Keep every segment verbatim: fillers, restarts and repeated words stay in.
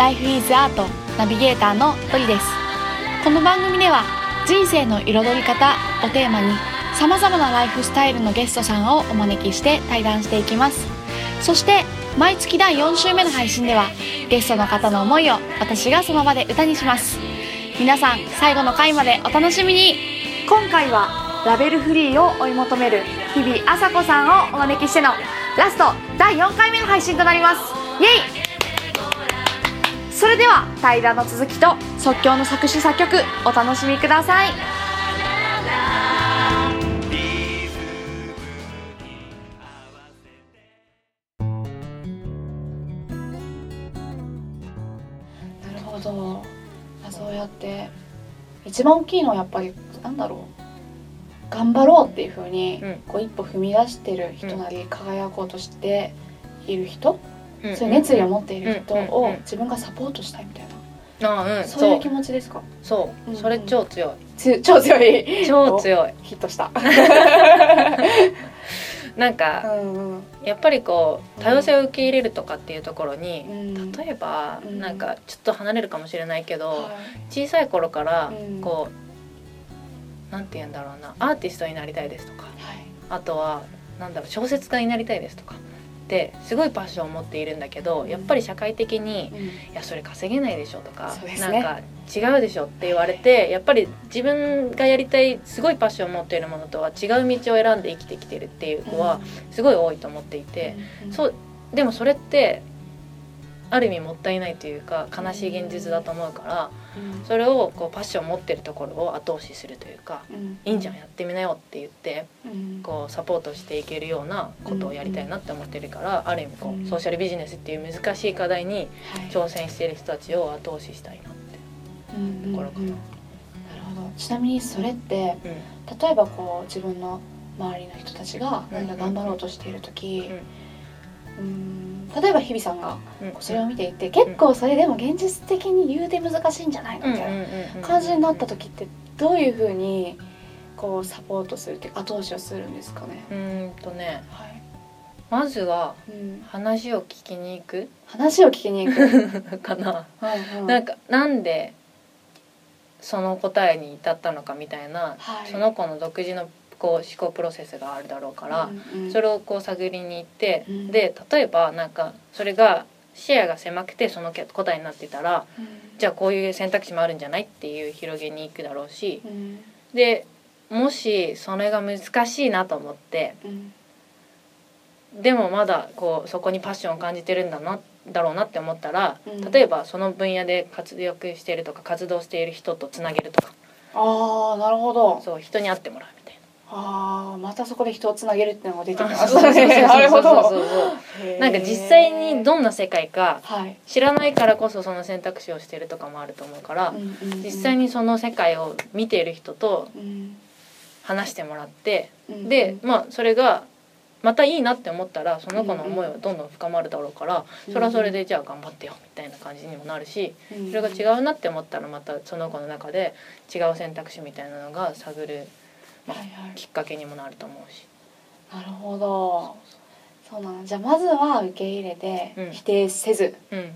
Life is Art ナビゲーターの鳥です。この番組では人生の彩り方をテーマにさまざまなライフスタイルのゲストさんをお招きして対談していきます。そして毎月だいよん週目の配信ではゲストの方の思いを私がその場で歌にします。皆さん最後の回までお楽しみに。今回はラベルフリーを追い求める日比麻子さんをお招きしてのラストだいよん回目の配信となります。イエイ。それでは対談の続きと即興の作詞作曲お楽しみください。なるほど、そうやって一番大きいのはやっぱりなんだろう、頑張ろうっていうふうにこう一歩踏み出してる人なり、輝こうとしている人、そういう熱意を持っている人を自分がサポートしたいみたいな、うんうん、そういう気持ちですか？そう、それ超強い、つ超強い超強いヒットしたなんか、うんうん、やっぱりこう多様性を受け入れるとかっていうところに、うん、例えば、うん、なんかちょっと離れるかもしれないけど、はい、小さい頃からこう、うん、なんて言うんだろうな、アーティストになりたいですとか、はい、あとはなんだろう、小説家になりたいですとかすごいパッションを持っているんだけど、やっぱり社会的に、うん、いやそれ稼げないでしょとか、ね、なんか違うでしょって言われて、はい、やっぱり自分がやりたいすごいパッションを持っているものとは違う道を選んで生きてきてるっていう子はすごい多いと思っていて、うん、そうでもそれってある意味もったいないというか悲しい現実だと思うから、うん、それをこうパッションを持ってるところを後押しするというか、うん、いいんじゃんやってみなよって言って、うん、こうサポートしていけるようなことをやりたいなって思ってるから、うん、ある意味こうソーシャルビジネスっていう難しい課題に挑戦している人たちを後押ししたいなってところかな、うんうんうん、なるほど。ちなみにそれって、うん、例えばこう自分の周りの人たちが何か頑張ろうとしているとき、うんうんうん、例えば日比さんがそれを見ていて、うん、結構それでも現実的に言うて難しいんじゃないのみたいな感じになった時ってどういうふうにこうサポートするっていうか後押しをするんですかね？うーんとね、はい、まずは話を聞きに行く、うん、話を聞きに行くかな、はいはい、なんかなんでその答えに至ったのかみたいな、はい、その子の独自のこう思考プロセスがあるだろうから、うんうん、それをこう探りに行って、うん、で例えばなんかそれが視野が狭くてその答えになってたら、うん、じゃあこういう選択肢もあるんじゃないっていう広げに行くだろうし、うん、でもしそれが難しいなと思って、うん、でもまだこうそこにパッションを感じてるんだなだろうなって思ったら、うん、例えばその分野で活躍しているとか活動している人とつなげるとか、あーなるほど、そう人に会ってもらうみたいな、あまたそこで人をつなげるっていうのが出てきましたね。なるほど。なんか実際にどんな世界か知らないからこそその選択肢をしてるとかもあると思うから、うんうんうん、実際にその世界を見ている人と話してもらって、うん、で、まあ、それがまたいいなって思ったらその子の思いはどんどん深まるだろうから、うんうん、それはそれでじゃあ頑張ってよみたいな感じにもなるし、うんうん、それが違うなって思ったらまたその子の中で違う選択肢みたいなのが探るはいはい、きっかけにもなると思うし。なるほど、そうなの。じゃあまずは受け入れて、うん、否定せず、うん、受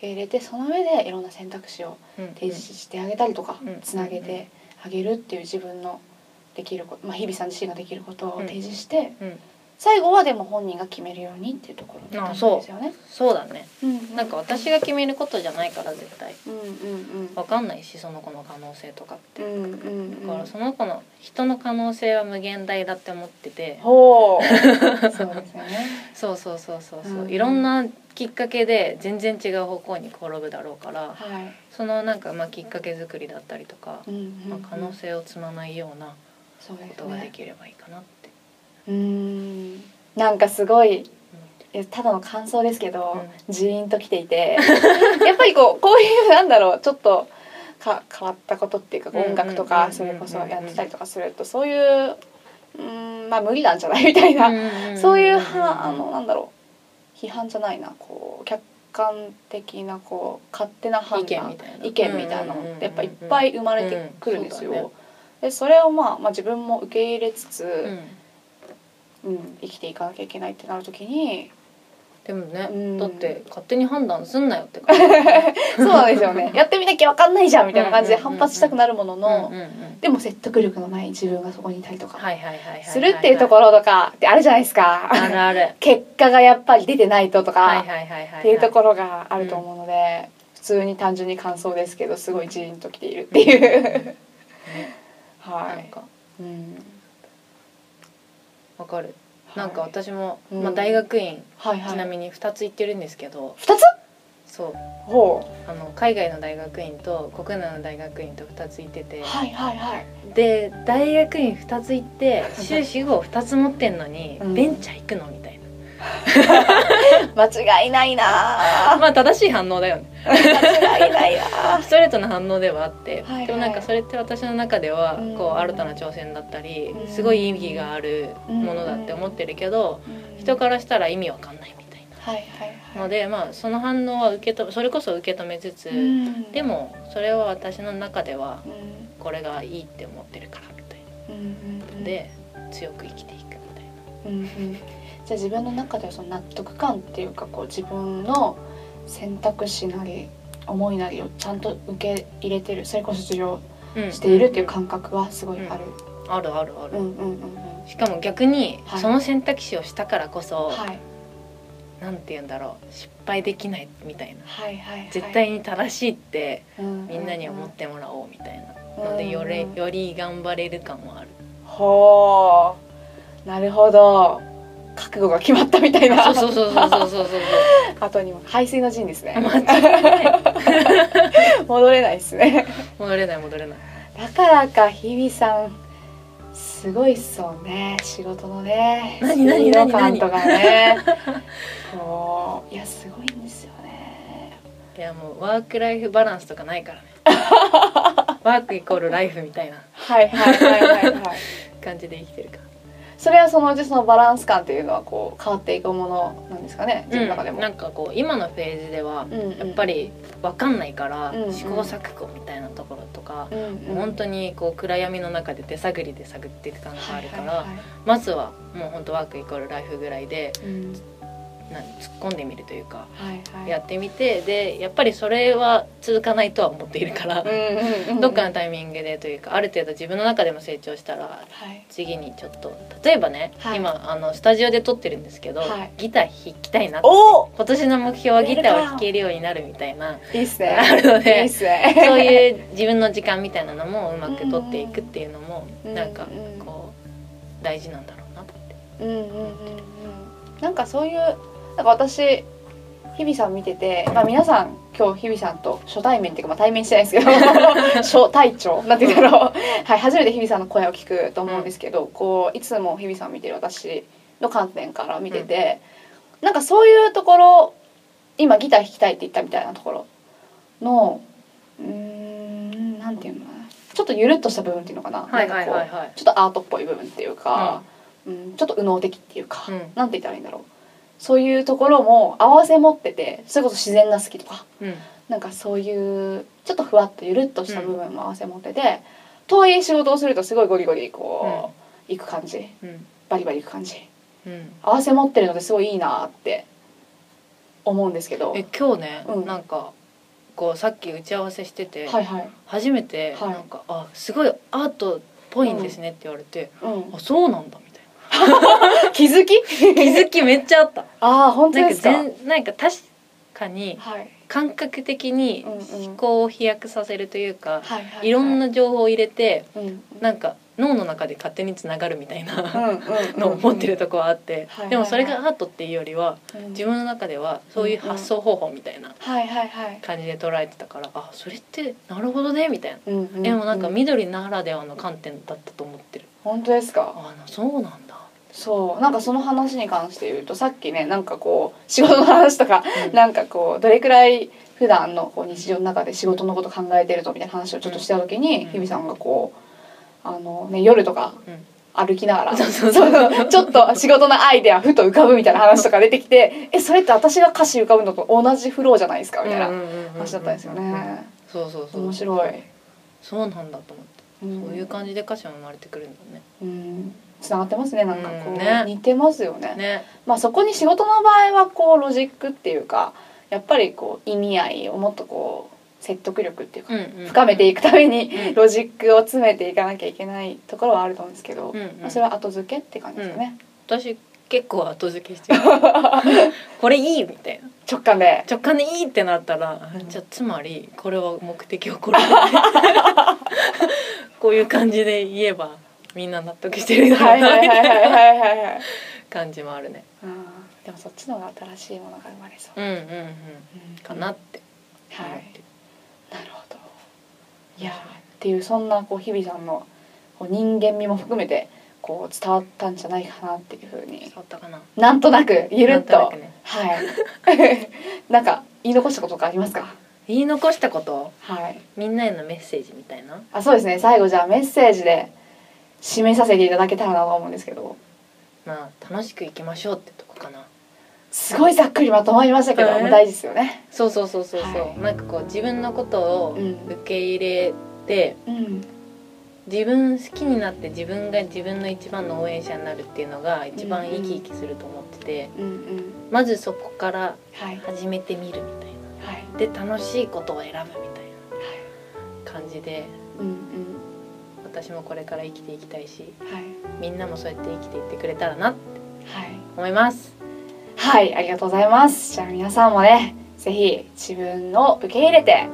け入れてその上でいろんな選択肢を提示してあげたりとか、うん、つなげてあげるっていう自分のできること、まあ、日々さん自身ができることを提示して、うんうん、最後はでも本人が決めるようにっていうところなんですよね。そう、そうだね、うんうん、なんか私が決めることじゃないから絶対、うんうんうん、分かんないしその子の可能性とかって、うんうんうん、だからその子の人の可能性は無限大だって思ってて、ほうそうですよね、そうそうそうそうそう、うん、いろんなきっかけで全然違う方向に転ぶだろうから、はい、そのなんかまあきっかけ作りだったりとか、うんうんうん、まあ、可能性を積まないようなことができればいいかなって。うーん、なんかすごいただの感想ですけど、うん、ジーンときていてやっぱりこうこういうなんだろうちょっとか変わったことっていうか音楽とかそれこそやってたりとかするとそういう、うん、まあ無理なんじゃないみたいな、うん、そういうはあのなんだろう批判じゃないな、こう客観的なこう勝手な判断意見みたいなのってやっぱいっぱい生まれてくるんですよ、うんうん、そうだね、でそれを、まあ、まあ自分も受け入れつつ、うんうん、生きていかなきゃいけないってなるときに、でもね、うん、だって勝手に判断すんなよって感じそうなんですよねやってみなきゃ分かんないじゃんみたいな感じで反発したくなるものの、でも説得力のない自分がそこにいたりとかするっていうところとかってあるじゃないですかあるある結果がやっぱり出てないととかっていうところがあると思うので、うん、普通に単純に感想ですけどすごいジーンときているっていうはい、なんか、うん、分かる。なんか私も、はい、まあ、大学院、はいはい、ちなみにふたつ行ってるんですけどふたつ？そうほう、あの海外の大学院と国内の大学院とふたつ行ってて、はいはいはい、で大学院ふたつ行って修士号ふたつ持ってんのに、うん、ベンチャー行くのみたいな間違いないなまあ正しい反応だよね間違いないなストレートな反応ではあって、はいはい、でもなんかそれって私の中ではこう新たな挑戦だったりすごい意義があるものだって思ってるけど人からしたら意味わかんないみたいな、はいはいはい、ので、まあ、その反応は受け止めそれこそ受け止めつつ、うん、でもそれは私の中ではこれがいいって思ってるからみたいな、うん、で強く生きていくみたいな、うんうんじゃあ自分の中ではその納得感っていうかこう自分の選択肢なり思いなりをちゃんと受け入れてるそれこそ授業しているっていう感覚はすごいある、うんうん、あるあるある、うんうんうん、しかも逆にその選択肢をしたからこそ、はい、なんて言うんだろう失敗できないみたいな、はいはいはい、絶対に正しいってみんなに思ってもらおうみたいなので、うんうんうん、より、より頑張れる感もあるほーなるほど覚悟が決まったみたいな。そうそうそうそうそうそうそう。あとにも背水の陣ですね。戻れないですね。戻れない戻れない。だからか日々さんすごいっすよね。仕事のね。何何何何とかね。こういやすごいんですよね。いやもうワークライフバランスとかないからね。ワークイコールライフみたいな。はいはいはいはいはい。感じで生きてるから。それはそのうちそのバランス感っていうのはこう変わっていくものなんですかね自分の中でも、うん、なんかこう今のフェーズではやっぱり分かんないから試行錯誤みたいなところとか、うんうん、本当にこう暗闇の中で手探りで探っていく感があるから、はいはいはい、まずはもう本当ワークイコールライフぐらいで、うん、なん突っ込んでみるというか、はいはい、やってみてでやっぱりそれは続かないとは思っているからどっかのタイミングでというかある程度自分の中でも成長したら次にちょっと例えばね、はい、今あのスタジオで撮ってるんですけど、はい、ギター弾きたいなって今年の目標はギターを弾けるようになるみたいな、いいっすね、あるのでいいっすねそういう自分の時間みたいなのもうまく撮っていくっていうのもなんかこう大事なんだろうなって思ってる、うんうんうんうん、なんかそういうなんか私日々さん見てて、まあ、皆さん今日日々さんと初対面っていうか、まあ、対面してないですけど初対調なんて言うんだろう、はい、初めて日々さんの声を聞くと思うんですけど、うん、こういつも日々さん見てる私の観点から見てて、うん、なんかそういうところ今ギター弾きたいって言ったみたいなところのうーんなんていうのかなちょっとゆるっとした部分っていうのかな、はいはいはいはい、なんかこうちょっとアートっぽい部分っていうか、うんうん、ちょっと右脳的っていうか、うん、なんて言ったらいいんだろうそういうところも合わせ持っててそれこそ自然が好きとか、うん、なんかそういうちょっとふわっとゆるっとした部分も合わせ持ってて、うん、とはいえ仕事をするとすごいゴリゴリこう、うん、いく感じ、うん、バリバリいく感じ、うん、合わせ持ってるのですごいいいなって思うんですけどえ今日ね、うん、なんかこうさっき打ち合わせしてて、はいはい、初めてなんか、はい、あすごいアートっぽいんですねって言われて、うん、あそうなんだみたいな気づき気づきめっちゃあったああ本当ですかなんか、なんか確かに感覚的に思考を飛躍させるというか、うんうん、いろんな情報を入れて、はいはいはい、なんか脳の中で勝手につながるみたいなのを持ってるとこはあって、うんうんうん、でもそれがアートっていうよりは、はいはいはい、自分の中ではそういう発想方法みたいな感じで捉えてたから、うんうんはいはい、あそれってなるほどねみたいな、うんうんうん、でもなんか緑ならではの観点だったと思ってる本当ですかあそうなんだそうなんかその話に関して言うとさっきねなんかこう仕事の話とか、うん、なんかこうどれくらい普段のこう日常の中で仕事のこと考えてるとみたいな話をちょっとした時に、うん、日々さんがこうあの、ね、夜とか歩きながら、うん、そうそうそうちょっと仕事のアイデアふと浮かぶみたいな話とか出てきてえそれって私が歌詞浮かぶのと同じフローじゃないですかみたいな話だったんですよねそうそうそう面白いそうなんだと思って、うん、そういう感じで歌詞も生まれてくるんだねうんつながってますね。なんかこう、うんね、似てますよね。ね、まあ、そこに仕事の場合はこうロジックっていうか、やっぱりこう意味合いをもっとこう説得力っていうか、うんうんうん、深めていくためにロジックを詰めていかなきゃいけないところはあると思うんですけど、うんうん、まあ、それは後付けって感じですかね、うん、私結構後付けしてるこれいいみたいな直感で直感でいいってなったら、うん、じゃあつまりこれは目的をこれこういう感じで言えばみんな納得してるだろうなみたいな感じもあるね。あ、でもそっちの方が新しいものが生まれそう、うんうんうんうん、かなって、はい、なるほど。いやっていう、そんなこう日々さんのこう人間味も含めてこう伝わったんじゃないかなっていうふうに、伝わったかな、なんとなくゆるっと、なんとなくね、はいなんか言い残したことがありますか？言い残したこと、はい、みんなへのメッセージみたいな。あ、そうですね。最後じゃあメッセージで締めさせていただけたらなと思うんですけど、まあ楽しくいきましょうってとこかな。すごいざっくりまとまりましたけど、うん、大事ですよね。そうそうそうそうそう、はい、なんかこう自分のことを受け入れて、うん、自分好きになって自分が自分の一番の応援者になるっていうのが一番生き生きすると思ってて、うんうん、まずそこから始めてみるみたいな、はい、で楽しいことを選ぶみたいな感じで、うんうん、私もこれから生きていきたいし、はい、みんなもそうやって生きていってくれたらなって思います、はいはい、ありがとうございます。じゃあ皆さんもね、ぜひ自分を受け入れて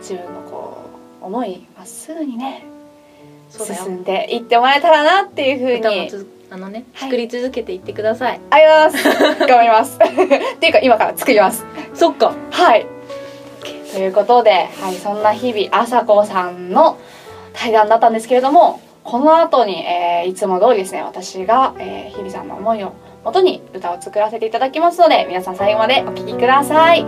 自分のこう思いまっすぐにね進んでいってもらえたらなっていうふうに、歌もつあの、ね、はい、作り続けていってください。ありがとうございます頑張りますっていうか今から作ります。そっか、はい、ということで、はい、そんな日々あさこさんの対談だったんですけれども、この後に、えー、いつも通りですね、私が、えー、日々さんの思いを元に歌を作らせていただきますので、皆さん最後までお聴きください。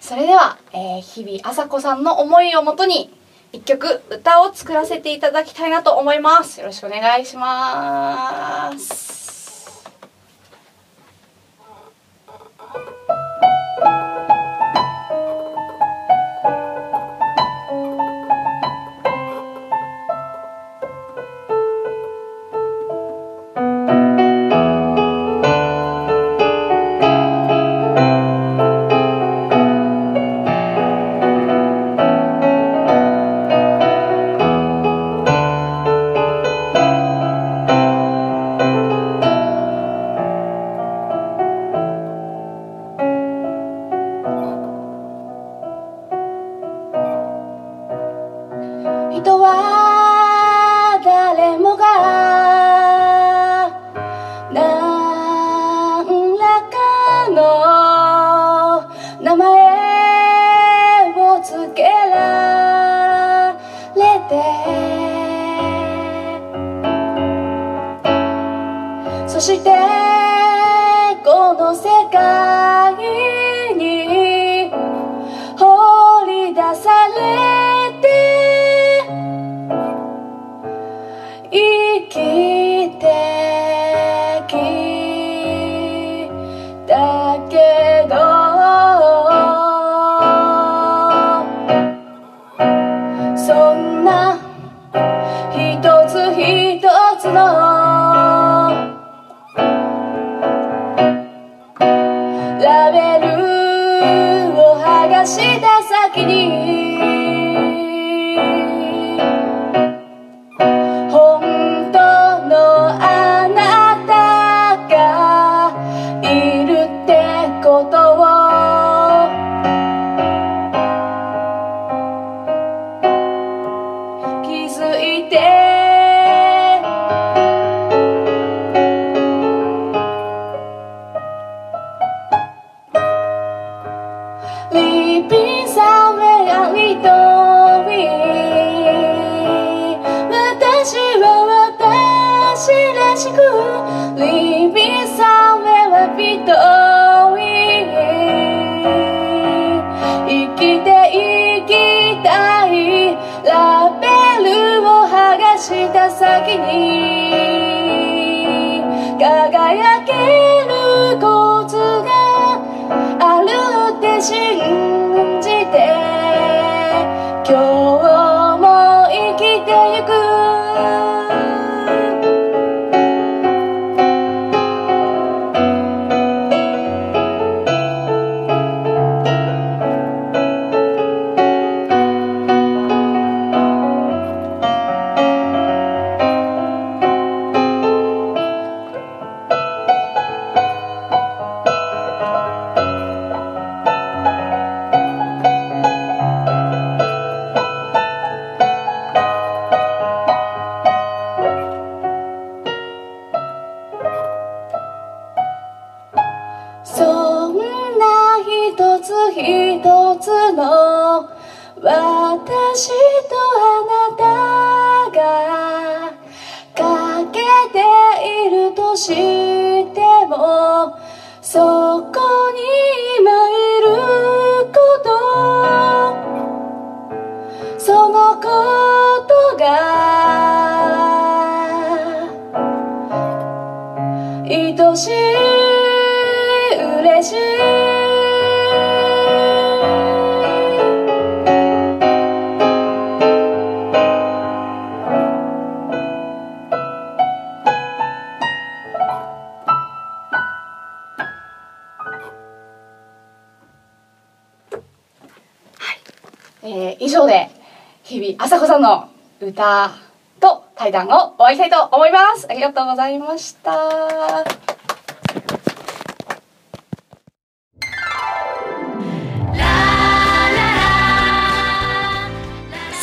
それでは、えー、日々あさこさんの思いを元に一曲歌を作らせていただきたいなと思います。よろしくお願いします。輝けるコツがある一つの私とあなたがかけているとしても、そこに今いること、そのことが愛しい、嬉しい。以上で日比麻子さんの歌と対談を終わりたいと思います。ありがとうございました。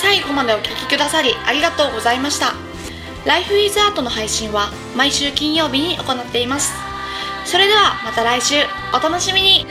最後までお聴きくださりありがとうございました。 Life is Art の配信は毎週金曜日に行っています。それではまた来週お楽しみに。